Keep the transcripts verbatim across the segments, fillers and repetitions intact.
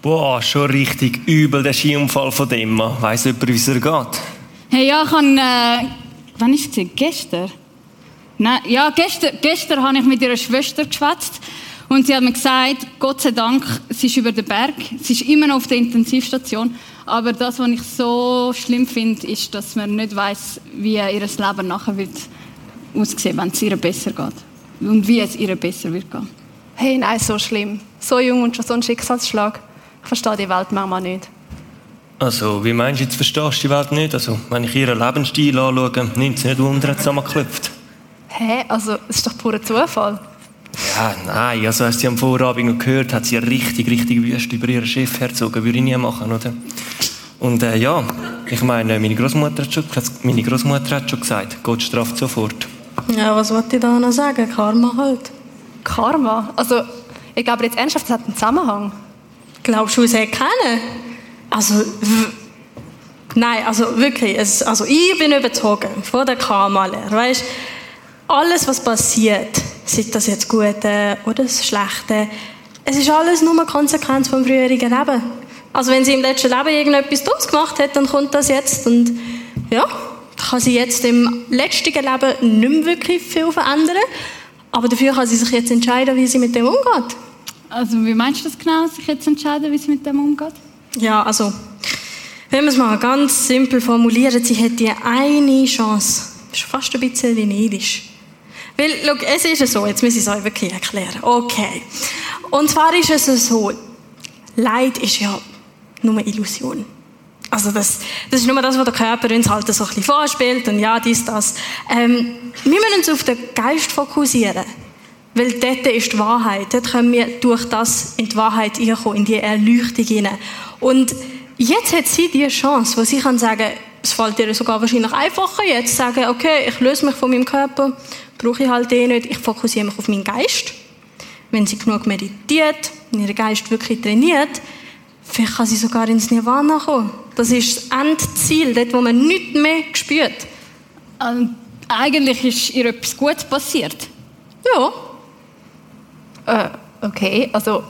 Boah, schon richtig übel, der Skiunfall von Demma. Weiss jemand, wie es ihr geht? Hey, ja, ich habe... Äh, wann ist es? Gestern? Nein, ja, gestern, gestern habe ich mit ihrer Schwester geschwätzt. Und sie hat mir gesagt, Gott sei Dank, sie ist über den Berg. Sie ist immer noch auf der Intensivstation. Aber das, was ich so schlimm finde, ist, dass man nicht weiss, wie ihr Leben nachher wird aussehen, wenn es ihr besser geht. Und wie es ihr besser wird gehen. Hey, nein, so schlimm. So jung und schon so ein Schicksalsschlag. Ich verstehe die Welt manchmal nicht. Also, wie meinst du, jetzt verstehst du die Welt nicht? Also, wenn ich ihren Lebensstil anschaue, nimmt es nicht Wunder, dass es einmal geklopft. Hä? Also, es ist doch purer Zufall. Ja, nein. Also, als sie am Vorabend noch gehört, hat sie richtig, richtig wüst über ihren Chef herzogen. Würde ich nie machen, oder? Und äh, ja, ich meine, meine Großmutter hat schon, meine Großmutter hat schon gesagt, Gott straft sofort. Ja, was wollte ich da noch sagen? Karma halt. Karma? Also, ich glaube jetzt ernsthaft, das hat einen Zusammenhang. Glaubst du, es hat keinen? Also, w- nein, also wirklich. Es, also, ich bin überzogen von der Karma-Lehre. Weißt, alles, was passiert, sei das jetzt Gute oder das Schlechte, es ist alles nur eine Konsequenz vom früheren Leben. Also, wenn sie im letzten Leben irgendetwas Dummes gemacht hat, dann kommt das jetzt. Und ja, kann sie jetzt im letzten Leben nicht mehr wirklich viel verändern. Aber dafür kann sie sich jetzt entscheiden, wie sie mit dem umgeht. Also, wie meinst du das genau, sich jetzt entscheiden, wie sie mit dem umgeht? Ja, also, wenn wir es mal ganz simpel formulieren, sie hat die eine Chance. Das ist fast ein bisschen neidisch. Weil, schau, es ist ja so, jetzt muss ich es euch wirklich erklären. Okay. Und zwar ist es so, Leid ist ja nur eine Illusion. Also, das, das ist nur das, was der Körper uns halt so ein bisschen vorspielt und ja, dies, das. Ähm, wir müssen uns auf den Geist fokussieren. Weil dort ist die Wahrheit. Dort können wir durch das in die Wahrheit hineinkommen, in die Erleuchtung hinein. Und jetzt hat sie die Chance, wo sie kann sagen, es fällt ihr sogar wahrscheinlich einfacher, jetzt sagen, okay, ich löse mich von meinem Körper, brauche ich halt eh nicht, ich fokussiere mich auf meinen Geist. Wenn sie genug meditiert, wenn ihr Geist wirklich trainiert, vielleicht kann sie sogar ins Nirvana kommen. Das ist das Endziel, dort, wo man nichts mehr spürt. Und eigentlich ist ihr etwas Gutes passiert. Ja. Okay, also,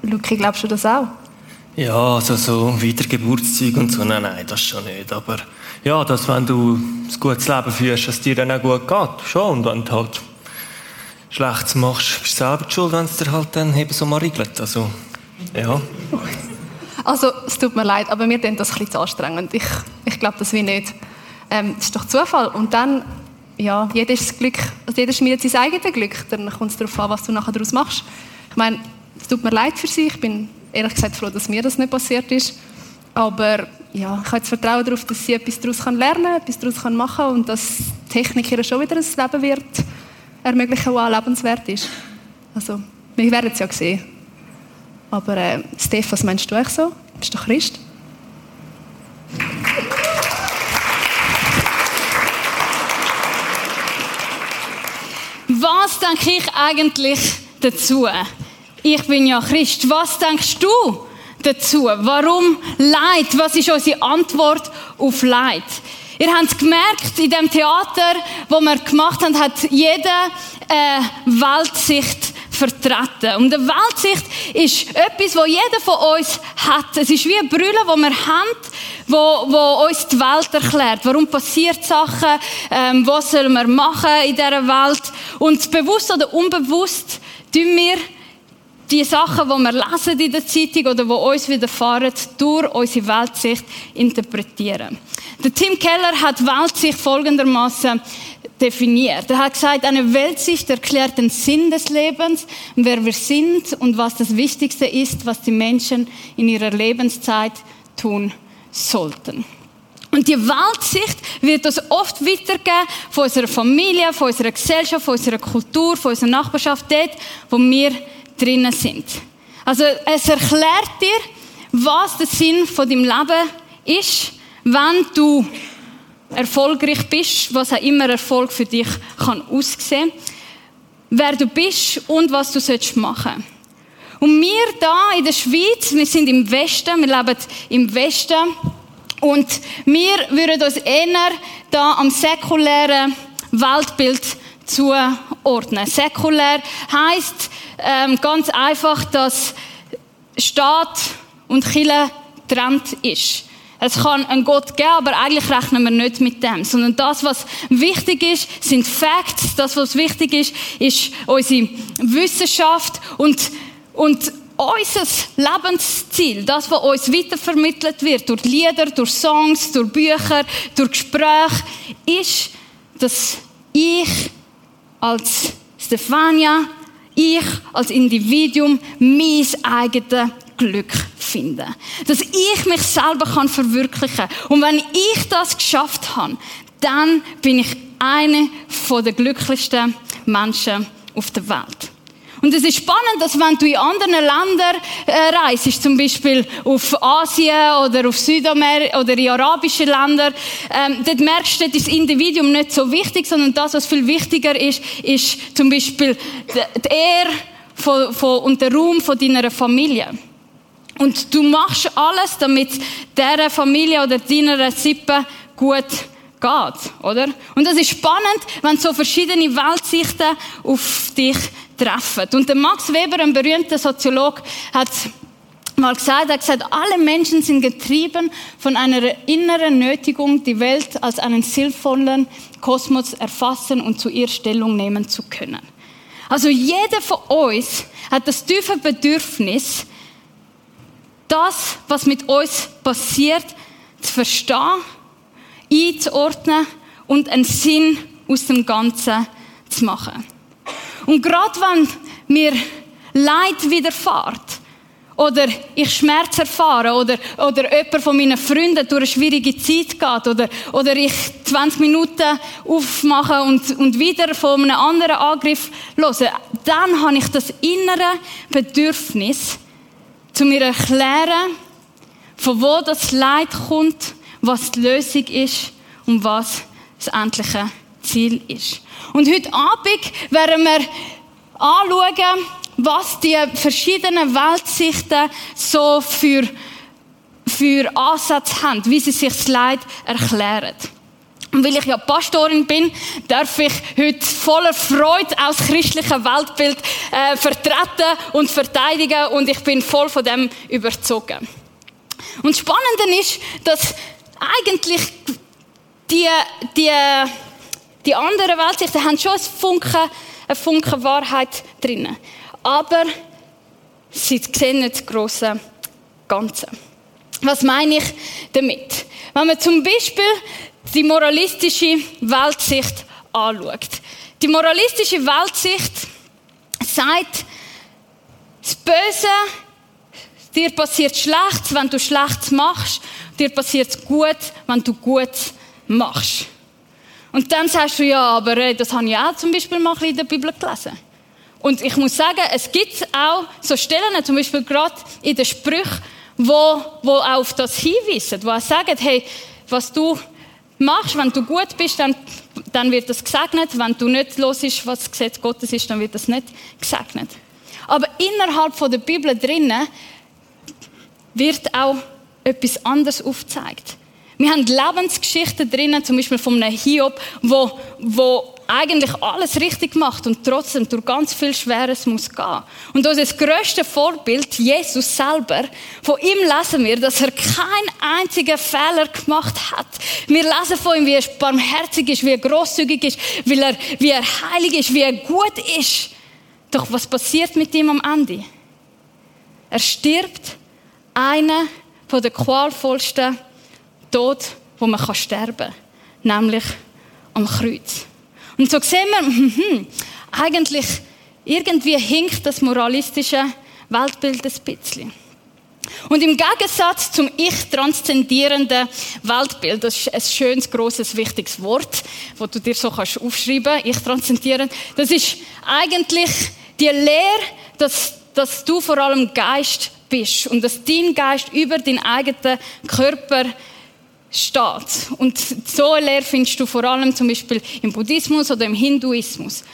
Luki, glaubst du das auch? Ja, also so Wiedergeburtszeug und so, nein, nein, das schon nicht. Aber ja, dass wenn du ein gutes Leben führst, dass es dir dann auch gut geht, schon. Und wenn du halt Schlechtes machst, bist du selber schuld, wenn es dir halt dann eben so mal regelt. Also, ja. Also, es tut mir leid, aber mir denkt das ein bisschen zu anstrengend. Ich, ich glaube das wie nicht. Ähm, das ist doch Zufall. Und dann... Ja, jeder, ist das Glück, also jeder schmiedet sein eigenes Glück. Dann kommt es darauf an, was du nachher daraus machst. Ich meine, es tut mir leid für sie. Ich bin ehrlich gesagt froh, dass mir das nicht passiert ist. Aber ja, ich habe jetzt Vertrauen darauf, dass sie etwas daraus lernen kann, etwas daraus machen kann und dass die Technik ihr schon wieder ein Leben wird ermöglichen, das auch lebenswert ist. Also, wir werden es ja sehen. Aber äh, Stef, was meinst du eigentlich so? Bist du Christ? Was denke ich eigentlich dazu? Ich bin ja Christ. Was denkst du dazu? Warum Leid? Was ist unsere Antwort auf Leid? Ihr habt gemerkt, in dem Theater, das wir gemacht haben, hat jede äh, Weltsicht vertreten. Und eine Weltsicht ist etwas, das jeder von uns hat. Es ist wie eine Brille, die wir haben, wo, wo uns die Welt erklärt. Warum passiert Sachen? Ähm, was sollen wir machen in dieser Welt? Und bewusst oder unbewusst tun wir die Sachen, die wir lesen in der Zeitung oder die uns widerfahren, durch unsere Weltsicht interpretieren. Der Tim Keller hat Weltsicht folgendermaßen definiert. Er hat gesagt, eine Weltsicht erklärt den Sinn des Lebens, wer wir sind und was das Wichtigste ist, was die Menschen in ihrer Lebenszeit tun sollten. Und die Weltsicht wird uns oft weitergeben von unserer Familie, von unserer Gesellschaft, von unserer Kultur, von unserer Nachbarschaft, dort, wo wir drinnen sind. Also es erklärt dir, was der Sinn von deinem Leben ist, wenn du erfolgreich bist, was auch immer Erfolg für dich kann aussehen, wer du bist und was du machen sollst. Und wir hier in der Schweiz, wir sind im Westen, wir leben im Westen und wir würden uns eher da am säkulären Weltbild zuordnen. Säkulär heisst ähm, ganz einfach, dass Staat und Kirche getrennt ist. Es kann einen Gott geben, aber eigentlich rechnen wir nicht mit dem. Sondern das, was wichtig ist, sind Facts. Das, was wichtig ist, ist unsere Wissenschaft und, und unser Lebensziel. Das, was uns weitervermittelt wird, durch Lieder, durch Songs, durch Bücher, durch Gespräche, ist, dass ich als Stefania, ich als Individuum, mein eigenes Glück finde. Dass ich mich selber kann verwirklichen kann. Und wenn ich das geschafft habe, dann bin ich einer der glücklichsten Menschen auf der Welt. Und es ist spannend, dass wenn du in anderen Ländern äh, reist, zum Beispiel auf Asien oder auf Südamerika oder in arabische Länder, ähm, dort merkst du, dort ist das Individuum nicht so wichtig, sondern das, was viel wichtiger ist, ist zum Beispiel die Ehre von, von, und der Raum von deiner Familie. Und du machst alles, damit dieser Familie oder deiner Sippe gut geht, oder? Und das ist spannend, wenn so verschiedene Weltsichten auf dich treffen. Und der Max Weber, ein berühmter Soziologe, hat mal gesagt, er hat gesagt, alle Menschen sind getrieben von einer inneren Nötigung, die Welt als einen sinnvollen Kosmos erfassen und zu ihr Stellung nehmen zu können. Also jeder von uns hat das tiefe Bedürfnis, das, was mit uns passiert, zu verstehen, einzuordnen und einen Sinn aus dem Ganzen zu machen. Und gerade wenn mir Leid widerfährt oder ich Schmerz erfahre oder, oder jemand von meinen Freunden durch eine schwierige Zeit geht oder, oder ich zwanzig Minuten aufmache und, und wieder von einem anderen Angriff höre, dann habe ich das innere Bedürfnis, zu mir erklären, von wo das Leid kommt, was die Lösung ist und was das endliche Ziel ist. Und heute Abend werden wir anschauen, was die verschiedenen Weltsichten so für, für Ansätze haben, wie sie sich das Leid erklären. Und weil ich ja Pastorin bin, darf ich heute voller Freude auch das christliche Weltbild äh, vertreten und verteidigen und ich bin voll von dem überzogen. Und das Spannende ist, dass eigentlich die, die, die anderen Weltsichten haben schon einen Funken, einen Funken Wahrheit drin. Aber sie sehen nicht das grosse Ganze. Was meine ich damit? Wenn man zum Beispiel die moralistische Weltsicht anschaut. Die moralistische Weltsicht sagt, das Böse, dir passiert Schlechtes, wenn du Schlechtes machst, dir passiert gut, wenn du Gutes machst. Und dann sagst du, ja, aber das habe ich auch zum Beispiel mal in der Bibel gelesen. Und ich muss sagen, es gibt auch so Stellen, zum Beispiel gerade in den Sprüchen, wo, wo auch auf das hinweisen, wo auch sagen, hey, was du machst, wenn du gut bist, dann, dann wird das gesegnet. Wenn du nicht hörst, was das Gesetz Gottes ist, dann wird das nicht gesegnet. Aber innerhalb von der Bibel drinnen wird auch etwas anderes aufgezeigt. Wir haben Lebensgeschichten drinnen, zum Beispiel von einem Hiob, wo, wo eigentlich alles richtig macht und trotzdem durch ganz viel Schweres muss gehen. Und unser grösstes Vorbild, Jesus selber, von ihm lesen wir, dass er keinen einzigen Fehler gemacht hat. Wir lesen von ihm, wie er barmherzig ist, wie er grosszügig ist, wie er, wie er heilig ist, wie er gut ist. Doch was passiert mit ihm am Ende? Er stirbt einer der qualvollsten Tod, wo man sterben kann, nämlich am Kreuz. Und so sehen wir, hm, eigentlich, irgendwie hinkt das moralistische Weltbild ein bisschen. Und im Gegensatz zum ich-transzendierenden Weltbild, das ist ein schönes, grosses, wichtiges Wort, das du dir so kannst aufschreiben, ich-transzendierend, das ist eigentlich die Lehre, dass, dass du vor allem Geist bist und dass dein Geist über deinen eigenen Körper steht. Und so eine Lehre findest du vor allem zum Beispiel im Buddhismus oder im Hinduismus.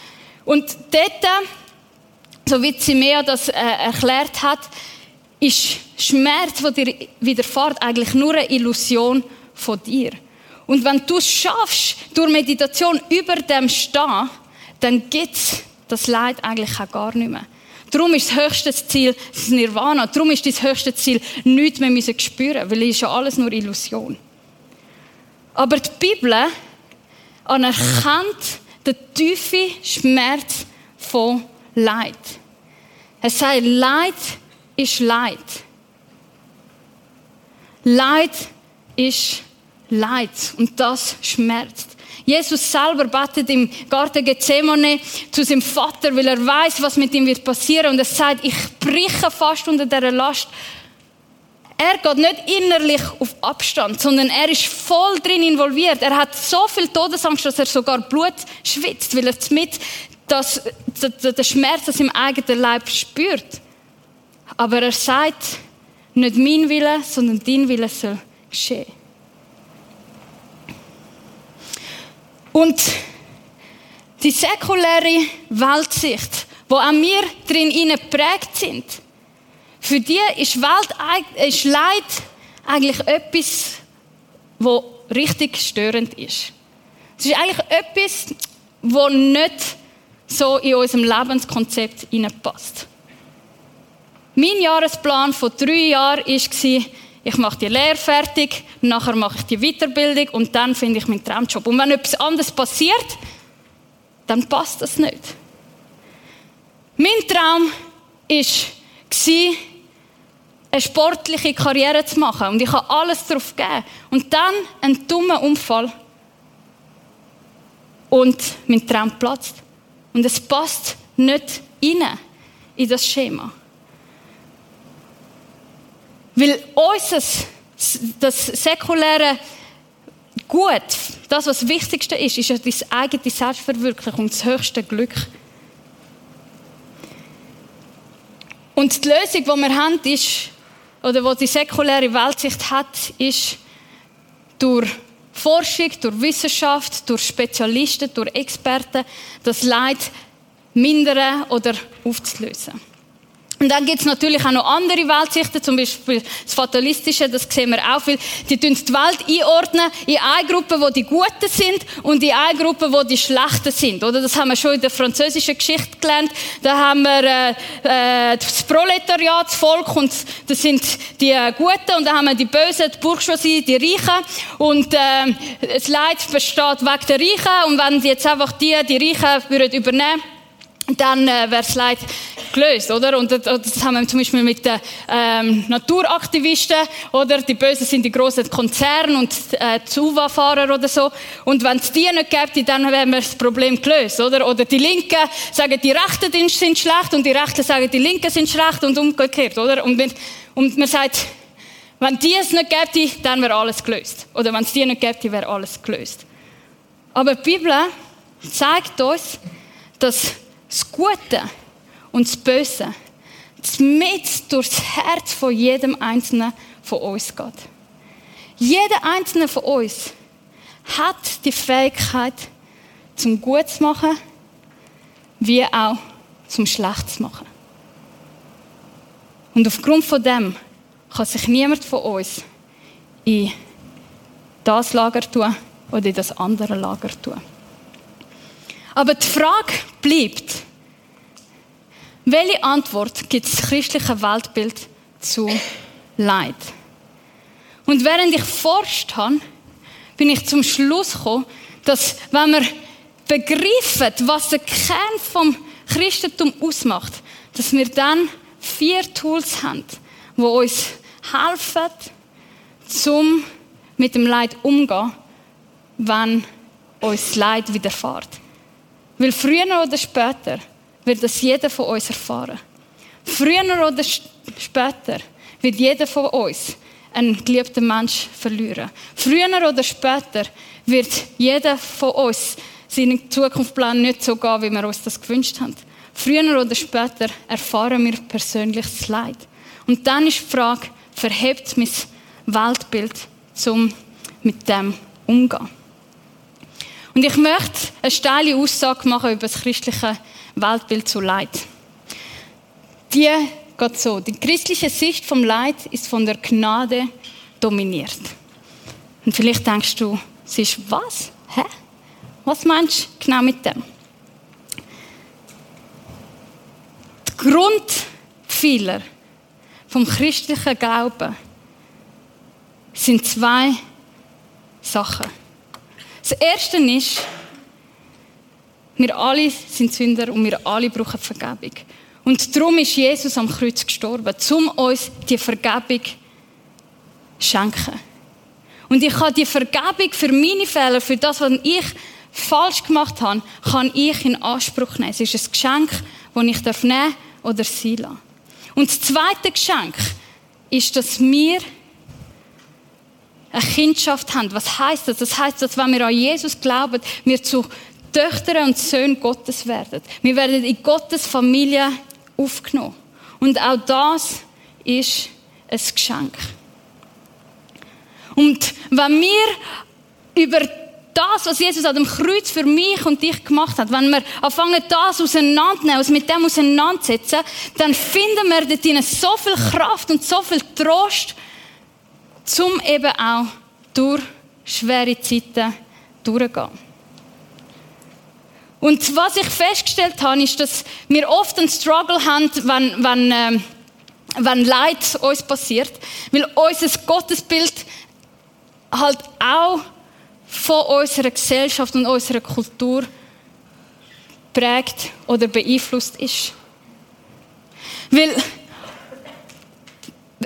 Und dort, so wie Zimea das äh, erklärt hat, ist Schmerz, der dir widerfährt, eigentlich nur eine Illusion von dir. Und wenn du es schaffst, durch Meditation über dem zu stehen, dann gibt es das Leid eigentlich auch gar nicht mehr. Darum ist das höchste Ziel das Nirvana. Darum ist das höchste Ziel nichts mehr müssen spüren, weil es ist ja alles nur Illusion. Aber die Bibel anerkennt den tiefen Schmerz von Leid. Es sagt, Leid ist Leid. Leid ist Leid und das schmerzt. Jesus selber betet im Garten Gethsemane zu seinem Vater, weil er weiß, was mit ihm wird passieren. Und er sagt, ich breche fast unter dieser Last. Er geht nicht innerlich auf Abstand, sondern er ist voll drin involviert. Er hat so viel Todesangst, dass er sogar Blut schwitzt, weil er mit den Schmerz aus seinem eigenen Leib spürt. Aber er sagt, nicht mein Wille, sondern dein Wille soll geschehen. Und die säkuläre Weltsicht, wo auch wir drin geprägt sind, für die ist, Welt, ist Leid eigentlich etwas, das richtig störend ist. Es ist eigentlich etwas, das nicht so in unserem Lebenskonzept hineinpasst. Mein Jahresplan von drei Jahren war, ich mache die Lehre fertig, nachher mache ich die Weiterbildung und dann finde ich meinen Traumjob. Und wenn etwas anderes passiert, dann passt das nicht. Mein Traum war, eine sportliche Karriere zu machen. Und ich habe alles darauf gegeben. Und dann ein dummer Unfall. Und mein Traum platzt. Und es passt nicht rein in das Schema. Weil unser, das säkuläre Gut, das, was das Wichtigste ist, ist ja deine eigene Selbstverwirklichung, das höchste Glück. Und die Lösung, die wir haben, ist, oder die die säkuläre Weltsicht hat, ist durch Forschung, durch Wissenschaft, durch Spezialisten, durch Experten, das Leid mindern oder aufzulösen. Und dann gibt es natürlich auch noch andere Weltsichten, zum Beispiel das Fatalistische, das sehen wir auch viel. Die tun die Welt einordnen in eine Gruppe, wo die Guten sind und in eine Gruppe, wo die Schlechten sind. Oder? Das haben wir schon in der französischen Geschichte gelernt. Da haben wir äh, äh, das Proletariat, das Volk, und das sind die äh, Guten. Und da haben wir die Bösen, die Bourgeoisie, die Reichen. Und äh, das Leid besteht wegen der Reichen. Und wenn jetzt einfach die, die Reichen würden übernehmen, dann äh, wäre das Leid gelöst, oder? Und, und das haben wir zum Beispiel mit den ähm, Naturaktivisten, oder? Die Bösen sind die grossen Konzerne und äh, die U-Bahn-Fahrer oder so. Und wenn es die nicht gäbe, dann wäre das Problem gelöst, oder? Oder die Linken sagen, die Rechten sind schlecht und die Rechten sagen, die Linken sind schlecht und umgekehrt, oder? Und, wenn, und man sagt, wenn die es nicht gäbe, dann wäre alles gelöst. Oder wenn es die nicht gäbe, wäre alles gelöst. Aber die Bibel zeigt uns, dass das Gute und das Böse mit durchs Herz von jedem Einzelnen von uns geht. Jeder Einzelne von uns hat die Fähigkeit, zum Gut zu machen, wie auch zum Schlecht zu machen. Und aufgrund von dem kann sich niemand von uns in das Lager tun oder in das andere Lager tun. Aber die Frage bleibt, welche Antwort gibt das christliche Weltbild zu Leid? Und während ich forscht habe, bin ich zum Schluss gekommen, dass wenn wir begreifen, was der Kern vom Christentum ausmacht, dass wir dann vier Tools haben, die uns helfen, um mit dem Leid umzugehen, wenn uns Leid widerfährt. Weil früher oder später wird das jeder von uns erfahren. Früher oder später wird jeder von uns einen geliebten Menschen verlieren. Früher oder später wird jeder von uns seinen Zukunftsplan nicht so gehen, wie wir uns das gewünscht haben. Früher oder später erfahren wir persönliches Leid. Und dann ist die Frage, verhebt mein Weltbild, um mit dem umzugehen? Und ich möchte eine steile Aussage machen über das christliche Weltbild zu Leid. Die geht so. Die christliche Sicht vom Leid ist von der Gnade dominiert. Und vielleicht denkst du, es ist was? Hä? Was meinst du genau mit dem? Die Grundpfeiler vom christlichen Glauben sind zwei Sachen. Das Erste ist, wir alle sind Sünder und wir alle brauchen Vergebung. Und darum ist Jesus am Kreuz gestorben, um uns die Vergebung zu schenken. Und ich kann die Vergebung für meine Fehler, für das, was ich falsch gemacht habe, kann ich in Anspruch nehmen. Es ist ein Geschenk, das ich nehmen oder sein lassen. Und das zweite Geschenk ist, dass wir eine Kindschaft haben. Was heisst das? Das heisst, dass wenn wir an Jesus glauben, wir zu Töchter und Söhne Gottes werden. Wir werden in Gottes Familie aufgenommen. Und auch das ist ein Geschenk. Und wenn wir über das, was Jesus an dem Kreuz für mich und dich gemacht hat, wenn wir anfangen, das auseinandernehmen, uns mit dem auseinandersetzen, dann finden wir dort in so viel Kraft und so viel Trost, um eben auch durch schwere Zeiten durchzugehen. Und was ich festgestellt habe, ist, dass wir oft einen Struggle haben, wenn, wenn, äh, wenn Leid uns passiert, weil unser Gottesbild halt auch von unserer Gesellschaft und unserer Kultur geprägt oder beeinflusst ist. Weil,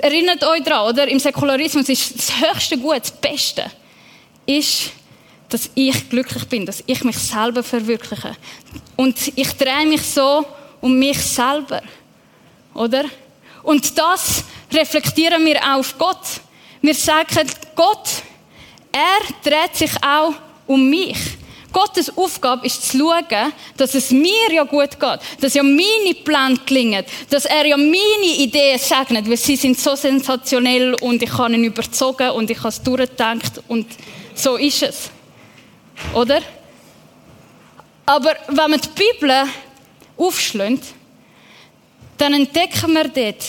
erinnert euch daran, oder? Im Säkularismus ist das höchste Gut, das Beste, ist, dass ich glücklich bin, dass ich mich selber verwirkliche. Und ich drehe mich so um mich selber. Oder? Und das reflektieren wir auch auf Gott. Wir sagen, Gott, er dreht sich auch um mich. Gottes Aufgabe ist zu schauen, dass es mir ja gut geht, dass ja meine Pläne gelingen, dass er ja meine Ideen segnet, weil sie sind so sensationell und ich habe ihn überzogen und ich habe es durchgedacht und so ist es. Oder? Aber wenn wir die Bibel aufschlägt, dann entdecken wir dort,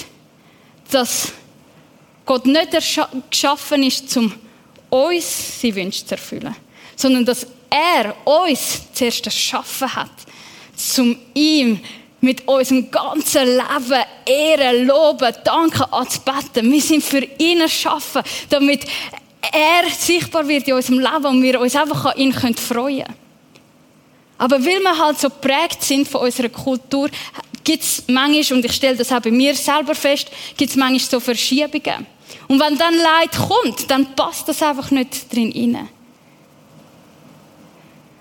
dass Gott nicht geschaffen ist, um uns seine Wünsche zu erfüllen, sondern dass er uns zuerst erschaffen hat, um ihm mit unserem ganzen Leben Ehre, Loben, Danken anzubeten. Wir sind für ihn erschaffen, damit er sichtbar wird in unserem Leben und wir uns einfach an ihn freuen können. Aber weil wir halt so geprägt sind von unserer Kultur, gibt es manchmal, und ich stelle das auch bei mir selber fest, gibt es manchmal so Verschiebungen. Und wenn dann Leid kommt, dann passt das einfach nicht drin rein.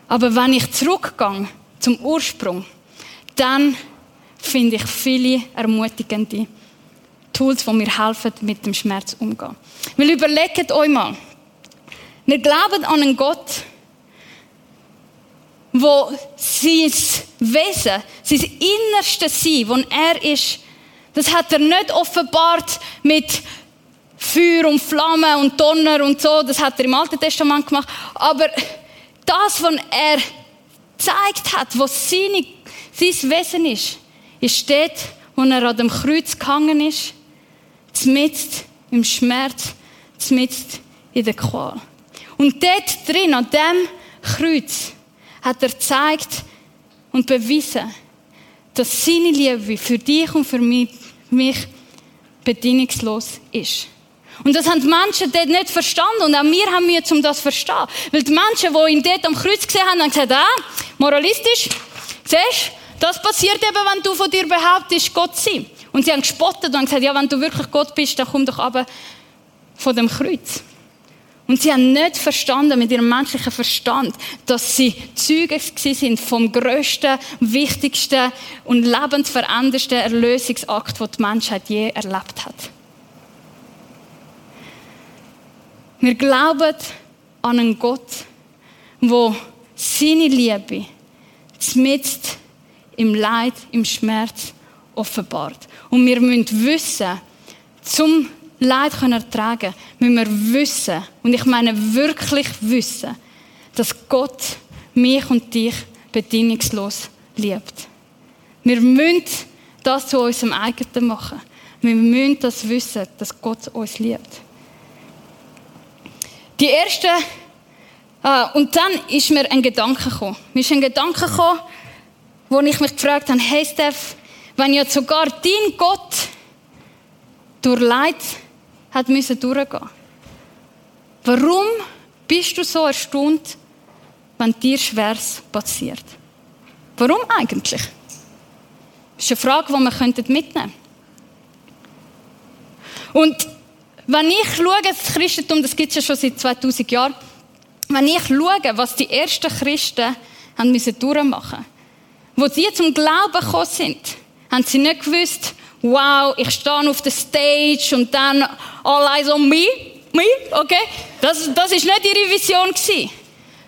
Aber wenn ich zurückgehe zum Ursprung, dann finde ich viele ermutigende Tools, die mir helfen, mit dem Schmerz umzugehen. Weil überlegt euch mal, wir glauben an einen Gott, wo sein Wesen, sein innerstes Sein, wo er ist, das hat er nicht offenbart mit Feuer und Flamme und Donner und so, das hat er im Alten Testament gemacht. Aber das, was er gezeigt hat, was seine, sein Wesen ist, ist dort, wo er an dem Kreuz gehangen ist, mitten im Schmerz, mitten in der Qual. Und dort drin, an diesem Kreuz, hat er gezeigt und bewiesen, dass seine Liebe für dich und für mich, mich bedingungslos ist. Und das haben die Menschen dort nicht verstanden. Und auch wir haben Mühe, um das zu verstehen. Weil die Menschen, die ihn dort am Kreuz gesehen haben, haben gesagt, ah, moralistisch, siehst du, das passiert eben, wenn du von dir behauptest, Gott zu sein. Und sie haben gespottet und haben gesagt, ja, wenn du wirklich Gott bist, dann komm doch runter von dem Kreuz. Und sie haben nicht verstanden, mit ihrem menschlichen Verstand, dass sie Zeugen waren vom grössten, wichtigsten und lebensveränderndsten Erlösungsakt, den die Menschheit je erlebt hat. Wir glauben an einen Gott, der seine Liebe mitten im Leid, im Schmerz offenbart. Und wir müssen wissen, zum Leid können ertragen, müssen wir wissen, und ich meine wirklich wissen, dass Gott mich und dich bedingungslos liebt. Wir müssen das zu unserem eigenen machen. Wir müssen das wissen, dass Gott uns liebt. Die erste, äh, und dann ist mir ein Gedanke gekommen. Mir ist ein Gedanke gekommen, wo ich mich gefragt habe, hey Steph, wenn ja sogar dein Gott durch Leid hat müssen durchgehen. Warum bist du so erstaunt, wenn dir Schweres passiert? Warum eigentlich? Das ist eine Frage, die wir mitnehmen könnten. Und wenn ich schaue, das Christentum, das gibt es ja schon seit zweitausend Jahren, wenn ich schaue, was die ersten Christen haben müssen durchmachen, wo sie zum Glauben gekommen sind, haben sie nicht gewusst, wow, ich stehe auf der Stage und dann all eyes on me, me, okay? Das, das ist nicht ihre Vision gewesen,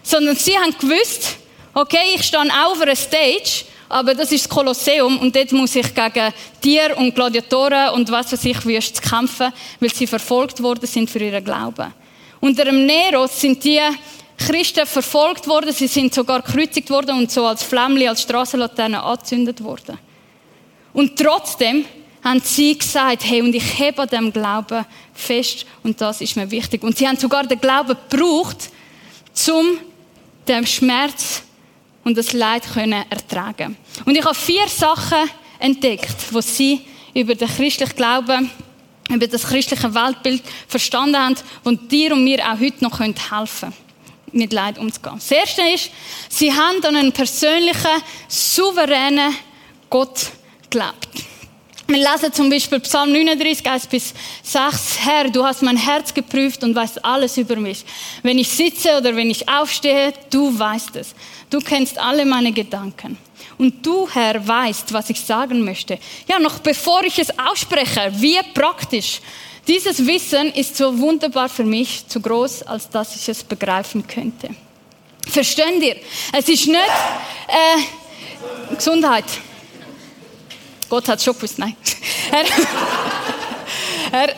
sondern sie haben gewusst, okay, ich stehe auch auf einer Stage, aber das ist das Kolosseum und dort muss ich gegen Tiere und Gladiatoren und was weiß ich wüsste kämpfen, weil sie verfolgt worden sind für ihren Glauben. Unter dem Nero sind die Christen verfolgt worden, sie sind sogar gekreuzigt worden und so als Flämmchen, als Strassenlaterne angezündet worden. Und trotzdem haben sie gesagt, hey, und ich hebe an dem Glauben fest und das ist mir wichtig. Und sie haben sogar den Glauben gebraucht, um den Schmerz und das Leid können ertragen. Und ich habe vier Sachen entdeckt, die sie über den christlichen Glauben, über das christliche Weltbild verstanden haben, die dir und mir auch heute noch helfen können, mit Leid umzugehen. Das Erste ist, sie haben an einen persönlichen, souveränen Gott geglaubt. Wir lesen zum Beispiel Psalm neununddreißig, eins bis sechs. Herr, du hast mein Herz geprüft und weißt alles über mich. Wenn ich sitze oder wenn ich aufstehe, du weißt es. Du kennst alle meine Gedanken. Und du, Herr, weißt, was ich sagen möchte. Ja, noch bevor ich es ausspreche, wie praktisch. Dieses Wissen ist so wunderbar für mich, zu groß, als dass ich es begreifen könnte. Versteht ihr? Es ist nicht äh, Gesundheit. Gott hat es schon gewusst, nein. Herr, Herr,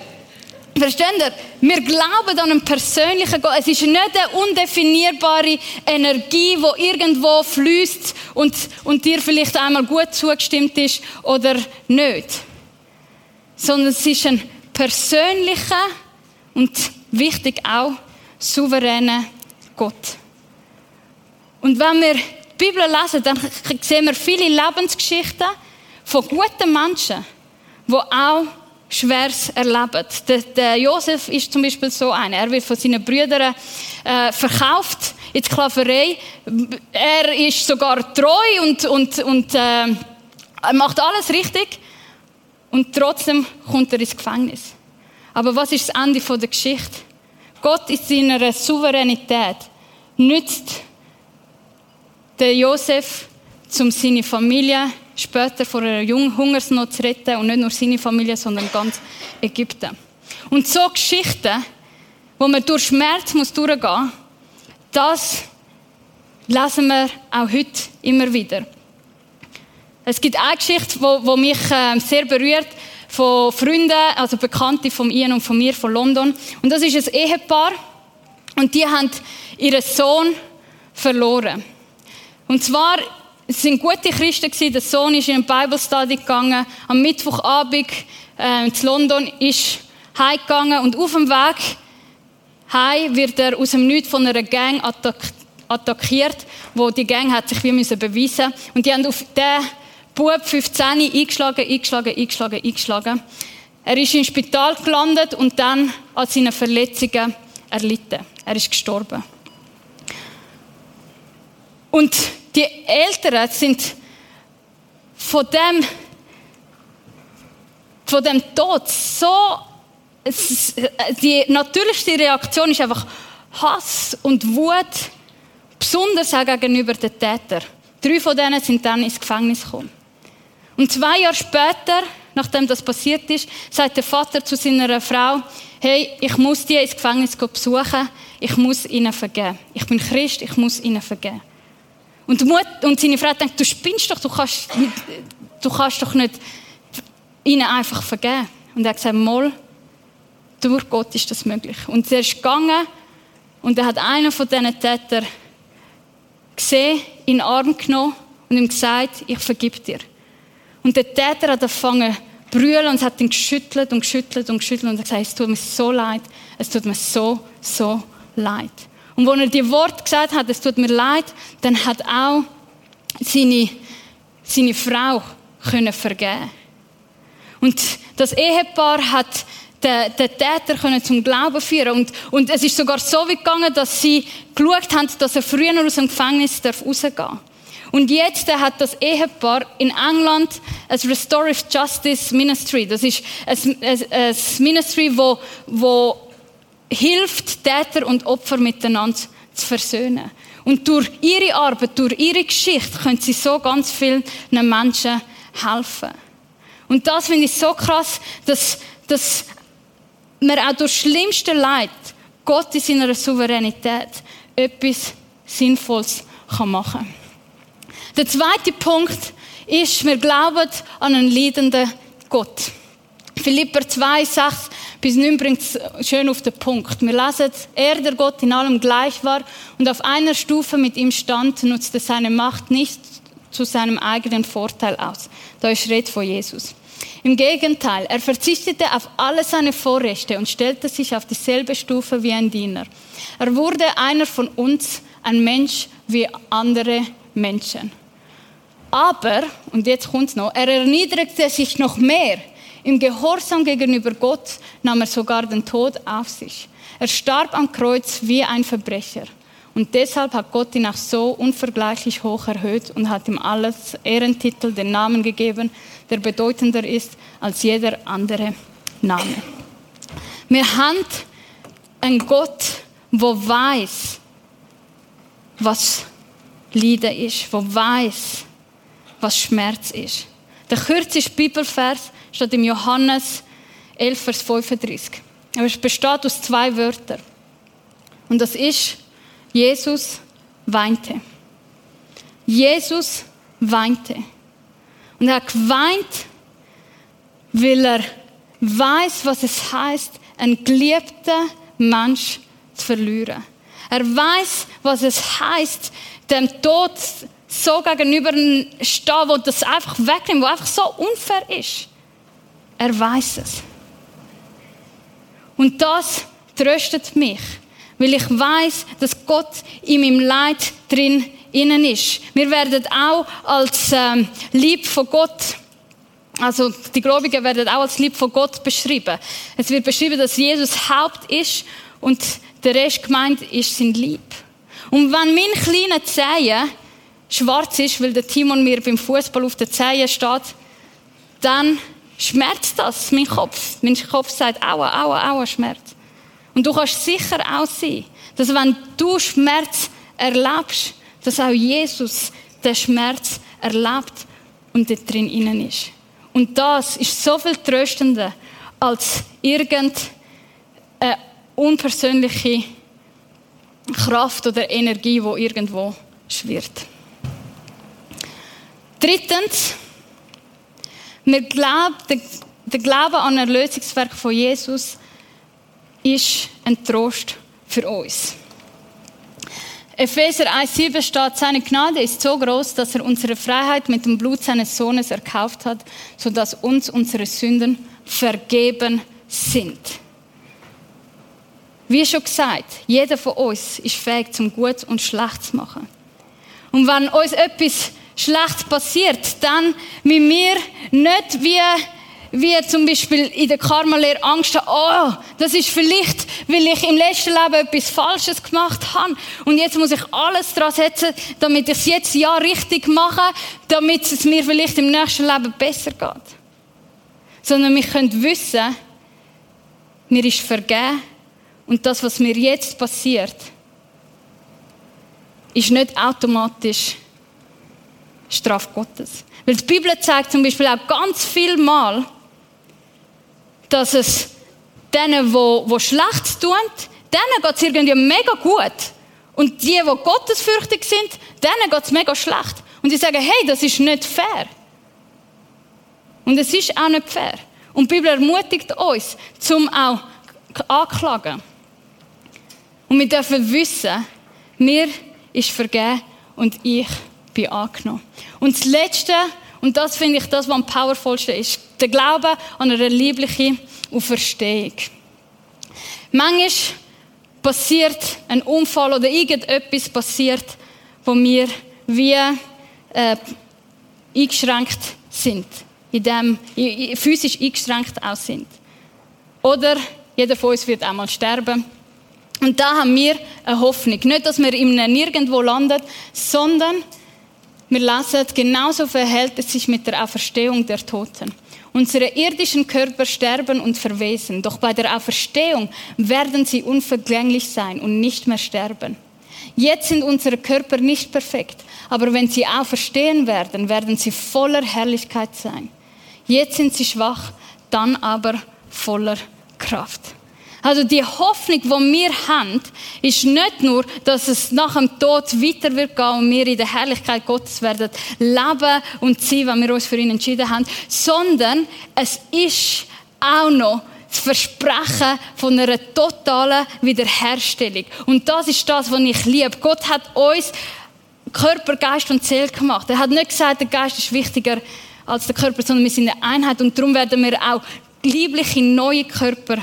versteht ihr? Wir glauben an einen persönlichen Gott. Es ist nicht eine undefinierbare Energie, die irgendwo fließt und, und dir vielleicht einmal gut zugestimmt ist oder nicht. Sondern es ist ein persönlicher und wichtig auch souveräner Gott. Und wenn wir die Bibel lesen, dann sehen wir viele Lebensgeschichten von guten Menschen, die auch Schweres erleben. Der, der Josef ist zum Beispiel so einer. Er wird von seinen Brüdern äh, verkauft in die Sklaverei. Er ist sogar treu und, und, und äh, macht alles richtig. Und trotzdem kommt er ins Gefängnis. Aber was ist das Ende der Geschichte? Gott in seiner Souveränität nützt den Josef, um seine Familie später vor einer Hungersnot zu retten und nicht nur seine Familie, sondern ganz Ägypten. Und so Geschichten, wo man durch Schmerz muss durchgehen, das lesen wir auch heute immer wieder. Es gibt eine Geschichte, die mich sehr berührt, von Freunden, also Bekannten von Ihnen und von mir, von London. Und das ist ein Ehepaar und die haben ihren Sohn verloren. Und zwar es waren gute Christen gewesen. Der Sohn ist in eine Bible Study gegangen. Am Mittwochabend äh, in London ist heimgegangen und auf dem Weg heim wird er aus dem Nichts von einer Gang attack- attackiert, wo die Gang hat sich wie müssen beweisen und die haben auf den Bub fünfzehn eingeschlagen, eingeschlagen, eingeschlagen, eingeschlagen. Er ist im Spital gelandet und dann an seinen Verletzungen erlitten. Er ist gestorben. Und die Eltern sind von dem, von dem Tod so, die natürlichste Reaktion ist einfach Hass und Wut, besonders auch gegenüber den Tätern. Drei von denen sind dann ins Gefängnis gekommen. Und zwei Jahre später, nachdem das passiert ist, sagt der Vater zu seiner Frau, hey, ich muss die ins Gefängnis besuchen, ich muss ihnen vergeben. Ich bin Christ, ich muss ihnen vergeben. Und, die Mutter, und seine Frau denkt, du spinnst doch, du kannst, du kannst doch nicht ihnen einfach vergeben. Und er hat gesagt, mal, durch Gott ist das möglich. Und er ist gegangen und er hat einen von diesen Tätern gesehen, in den Arm genommen und ihm gesagt, ich vergib dir. Und der Täter hat angefangen zu brüllen und hat ihn geschüttelt und geschüttelt und geschüttelt und er hat gesagt, es tut mir so leid, es tut mir so, so leid. Und als er die Worte gesagt hat, es tut mir leid, dann hat auch seine, seine Frau können vergeben. Und das Ehepaar hat den, den Täter können zum Glauben führen und, und es ist sogar so weit gegangen, dass sie geschaut haben, dass er früher aus dem Gefängnis rausgehen darf. Und jetzt hat das Ehepaar in England ein Restorative Justice Ministry. Das ist ein, ein, ein Ministry, wo, wo hilft, Täter und Opfer miteinander zu versöhnen. Und durch ihre Arbeit, durch ihre Geschichte können sie so ganz vielen Menschen helfen. Und das finde ich so krass, dass, dass man auch durch das schlimmste Leid Gott in seiner Souveränität etwas Sinnvolles machen kann. Der zweite Punkt ist, wir glauben an einen leidenden Gott. Philipper zwei, sechs bis neun bringt es schön auf den Punkt. Wir lesen, er, der Gott, in allem gleich war und auf einer Stufe mit ihm stand, nutzte seine Macht nicht zu seinem eigenen Vorteil aus. Da ist Rede von Jesus. Im Gegenteil, er verzichtete auf alle seine Vorrechte und stellte sich auf dieselbe Stufe wie ein Diener. Er wurde einer von uns, ein Mensch wie andere Menschen. Aber, und jetzt kommt es noch, er erniedrigte sich noch mehr. Im Gehorsam gegenüber Gott nahm er sogar den Tod auf sich. Er starb am Kreuz wie ein Verbrecher. Und deshalb hat Gott ihn auch so unvergleichlich hoch erhöht und hat ihm alles Ehrentitel, den Namen gegeben, der bedeutender ist als jeder andere Name. Wir haben einen Gott, der weiß, was Leiden ist, der weiß, was Schmerz ist. Der kürzeste Bibelvers steht im Johannes elf, Vers fünfunddreißig. Aber es besteht aus zwei Wörtern. Und das ist, Jesus weinte. Jesus weinte. Und er hat geweint, weil er weiß, was es heisst, einen geliebten Mensch zu verlieren. Er weiß, was es heisst, dem Tod so gegenüberstehen, wo das einfach wegnimmt, wo einfach so unfair ist. Er weiß es. Und das tröstet mich, weil ich weiß, dass Gott in meinem Leid drin innen ist. Wir werden auch als ähm, Lieb von Gott, also die Gläubigen werden auch als Lieb von Gott beschrieben. Es wird beschrieben, dass Jesus Haupt ist und der Rest gemeint ist sein Lieb. Und wenn mein kleiner Zehen schwarz ist, weil der Timon mir beim Fußball auf den Zehen steht, dann schmerzt das mein Kopf. Mein Kopf sagt, aua, aua, aua, Schmerz. Und du kannst sicher auch sein, dass wenn du Schmerz erlebst, dass auch Jesus den Schmerz erlebt und dort drin innen ist. Und das ist so viel tröstender als irgendeine unpersönliche Kraft oder Energie, die irgendwo schwirrt. Drittens, wir glauben, der Glaube an das Erlösungswerk von Jesus ist ein Trost für uns. Epheser eins sieben steht, seine Gnade ist so groß, dass er unsere Freiheit mit dem Blut seines Sohnes erkauft hat, sodass uns unsere Sünden vergeben sind. Wie schon gesagt, jeder von uns ist fähig, zum Gut und Schlecht zu machen. Und wenn uns etwas Schlecht passiert, dann müssen wir nicht wie, wie zum Beispiel in der Karma-Lehre Angst haben, oh, das ist vielleicht, weil ich im letzten Leben etwas Falsches gemacht habe und jetzt muss ich alles daran setzen, damit ich es jetzt ja richtig mache, damit es mir vielleicht im nächsten Leben besser geht. Sondern wir können wissen, mir ist vergeben und das, was mir jetzt passiert, ist nicht automatisch Strafe Gottes. Weil die Bibel zeigt zum Beispiel auch ganz viel Mal, dass es denen, die schlecht tun, denen geht es irgendwie mega gut. Und die, die gottesfürchtig sind, denen geht es mega schlecht. Und die sagen, hey, das ist nicht fair. Und es ist auch nicht fair. Und die Bibel ermutigt uns, zum auch anklagen. Und wir dürfen wissen, mir ist vergeben und ich bin angenommen. Und das Letzte, und das finde ich das, was am powervollsten ist, der Glaube an eine liebliche Auferstehung. Manchmal passiert ein Unfall oder irgendetwas passiert, wo wir wie äh, eingeschränkt sind, in dem physisch eingeschränkt auch sind. Oder jeder von uns wird einmal sterben. Und da haben wir eine Hoffnung. Nicht, dass wir in einem Nirgendwo landen, sondern wir lesen, genauso verhält es sich mit der Auferstehung der Toten. Unsere irdischen Körper sterben und verwesen, doch bei der Auferstehung werden sie unvergänglich sein und nicht mehr sterben. Jetzt sind unsere Körper nicht perfekt, aber wenn sie auferstehen werden, werden sie voller Herrlichkeit sein. Jetzt sind sie schwach, dann aber voller Kraft. Also die Hoffnung, die wir haben, ist nicht nur, dass es nach dem Tod weiter wird gehen und wir in der Herrlichkeit Gottes werden leben und sein, wenn wir uns für ihn entschieden haben, sondern es ist auch noch das Versprechen von einer totalen Wiederherstellung. Und das ist das, was ich liebe. Gott hat uns Körper, Geist und Seele gemacht. Er hat nicht gesagt, der Geist ist wichtiger als der Körper, sondern wir sind eine Einheit und darum werden wir auch liebliche neue Körper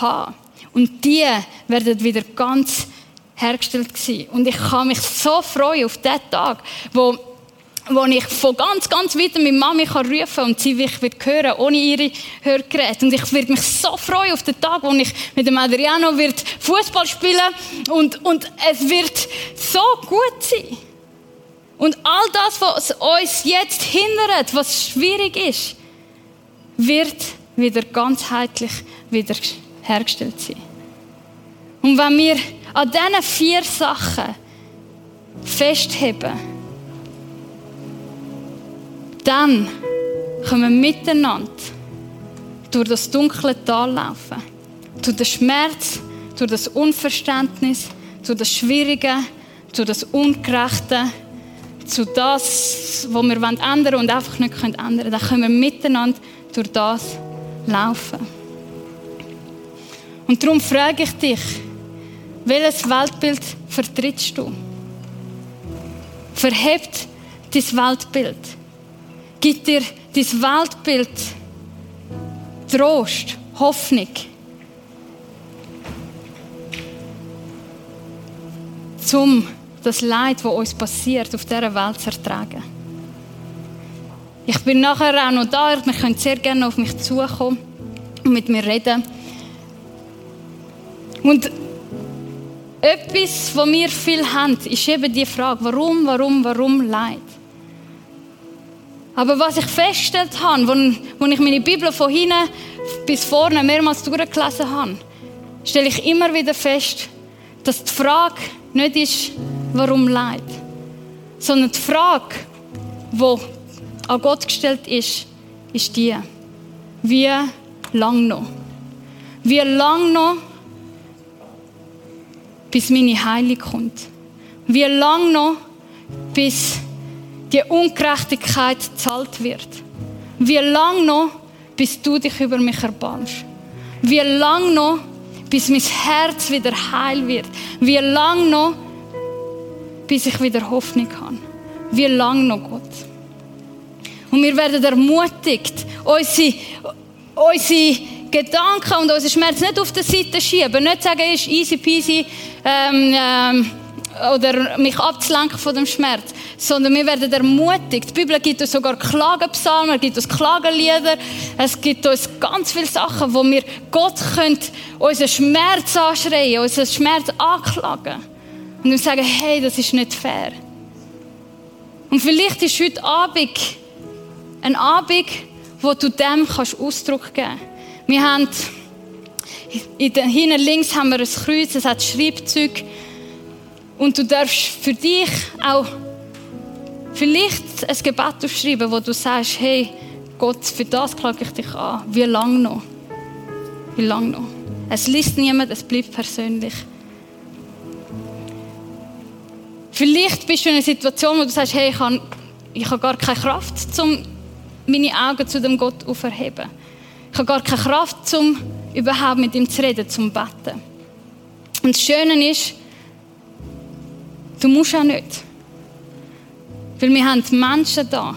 haben. Und die werden wieder ganz hergestellt sein. Und ich kann mich so freuen auf den Tag, wo, wo ich von ganz, ganz weit meine Mami kann rufen und sie mich wird hören, ohne ihre Hörgeräte. Und ich werde mich so freuen auf den Tag, wo ich mit dem Adriano wird Fußball spielen und, und es wird so gut sein. Und all das, was uns jetzt hindert, was schwierig ist, wird wieder ganzheitlich wieder hergestellt sein. Und wenn wir an diesen vier Sachen festheben, dann können wir miteinander durch das dunkle Tal laufen. Durch den Schmerz, durch das Unverständnis, durch das Schwierige, durch das Ungerechte, zu das, was wir ändern wollen und einfach nicht ändern können. Dann können wir miteinander durch das laufen. Und darum frage ich dich, welches Weltbild vertrittst du? Verhebt dein Weltbild. Gibt dir dein Weltbild Trost, Hoffnung? Zum das Leid, das uns passiert, auf dieser Welt zu ertragen. Ich bin nachher auch noch da. Wir können sehr gerne auf mich zukommen und mit mir reden. Und etwas, was wir viel haben, ist eben die Frage, warum, warum, warum Leid? Aber was ich festgestellt habe, als ich meine Bibel von hinten bis vorne mehrmals durchgelesen habe, stelle ich immer wieder fest, dass die Frage nicht ist, warum Leid, sondern die Frage, die an Gott gestellt ist, ist die, wie lang noch? Wie lang noch, bis meine Heilung kommt? Wie lang noch, bis die Ungerechtigkeit gezahlt wird? Wie lang noch, bis du dich über mich erbarmst? Wie lang noch, bis mein Herz wieder heil wird? Wie lang noch, bis ich wieder Hoffnung habe? Wie lang noch, Gott? Und wir werden ermutigt, unsere, unsere Gedanken und unsere Schmerzen nicht auf die Seite schieben, nicht sagen, es ist easy peasy ähm, ähm, oder mich abzulenken von dem Schmerz, sondern wir werden ermutigt. Die Bibel gibt uns sogar Klagenpsalmen, gibt uns Klagenlieder, es gibt uns ganz viele Sachen, wo wir Gott können, unseren Schmerz anschreien, unseren Schmerz anklagen und ihm sagen, hey, das ist nicht fair. Und vielleicht ist heute Abend ein Abend, wo du dem kannst Ausdruck geben kannst. Wir haben, hinten links haben wir ein Kreuz, es hat Schreibzeug. Und du darfst für dich auch vielleicht ein Gebet aufschreiben, wo du sagst, hey Gott, für das klage ich dich an. Wie lange noch? Wie lange noch? Es liest niemand, es bleibt persönlich. Vielleicht bist du in einer Situation, wo du sagst, hey, ich habe, ich habe gar keine Kraft, um meine Augen zu dem Gott aufzuheben. Ich habe gar keine Kraft, um überhaupt mit ihm zu reden, zum beten. Und das Schöne ist, du musst auch nicht. Weil wir haben Menschen da,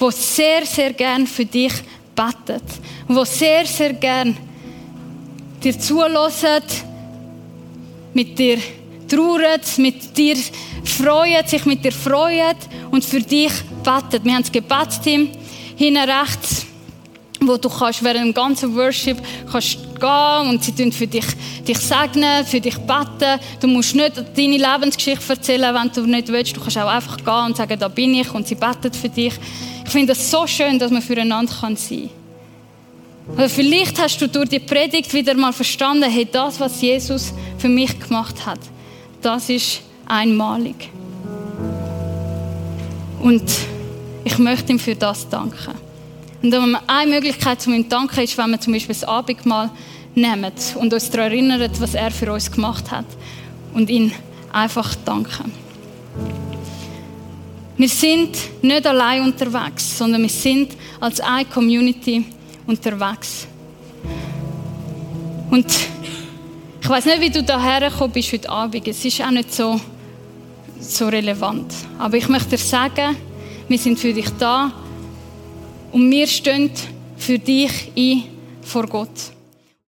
die sehr, sehr gerne für dich beten. Die sehr, sehr gerne dir zuhören, mit dir trauern, mit dir freuen, sich mit dir freuen und für dich beten. Wir haben das Gebetsteam. hinten rechts, wo du kannst während dem ganzen Worship kannst gehen und sie tun für dich, dich segnen, für dich beten. Du musst nicht deine Lebensgeschichte erzählen, wenn du nicht willst. Du kannst auch einfach gehen und sagen, da bin ich, und sie beten für dich. Ich finde es so schön, dass man füreinander sein kann. Oder vielleicht hast du durch die Predigt wieder mal verstanden, hey, das, was Jesus für mich gemacht hat, das ist einmalig. Und ich möchte ihm für das danken. Und eine Möglichkeit, um ihm zu danken, ist, wenn wir zum Beispiel das Abendmahl nehmen und uns daran erinnern, was er für uns gemacht hat. Und ihn einfach danken. Wir sind nicht allein unterwegs, sondern wir sind als eine Community unterwegs. Und ich weiss nicht, wie du hierher gekommen bist heute Abend. Es ist auch nicht so, so relevant. Aber ich möchte dir sagen, wir sind für dich da und wir stehen für dich ein vor Gott.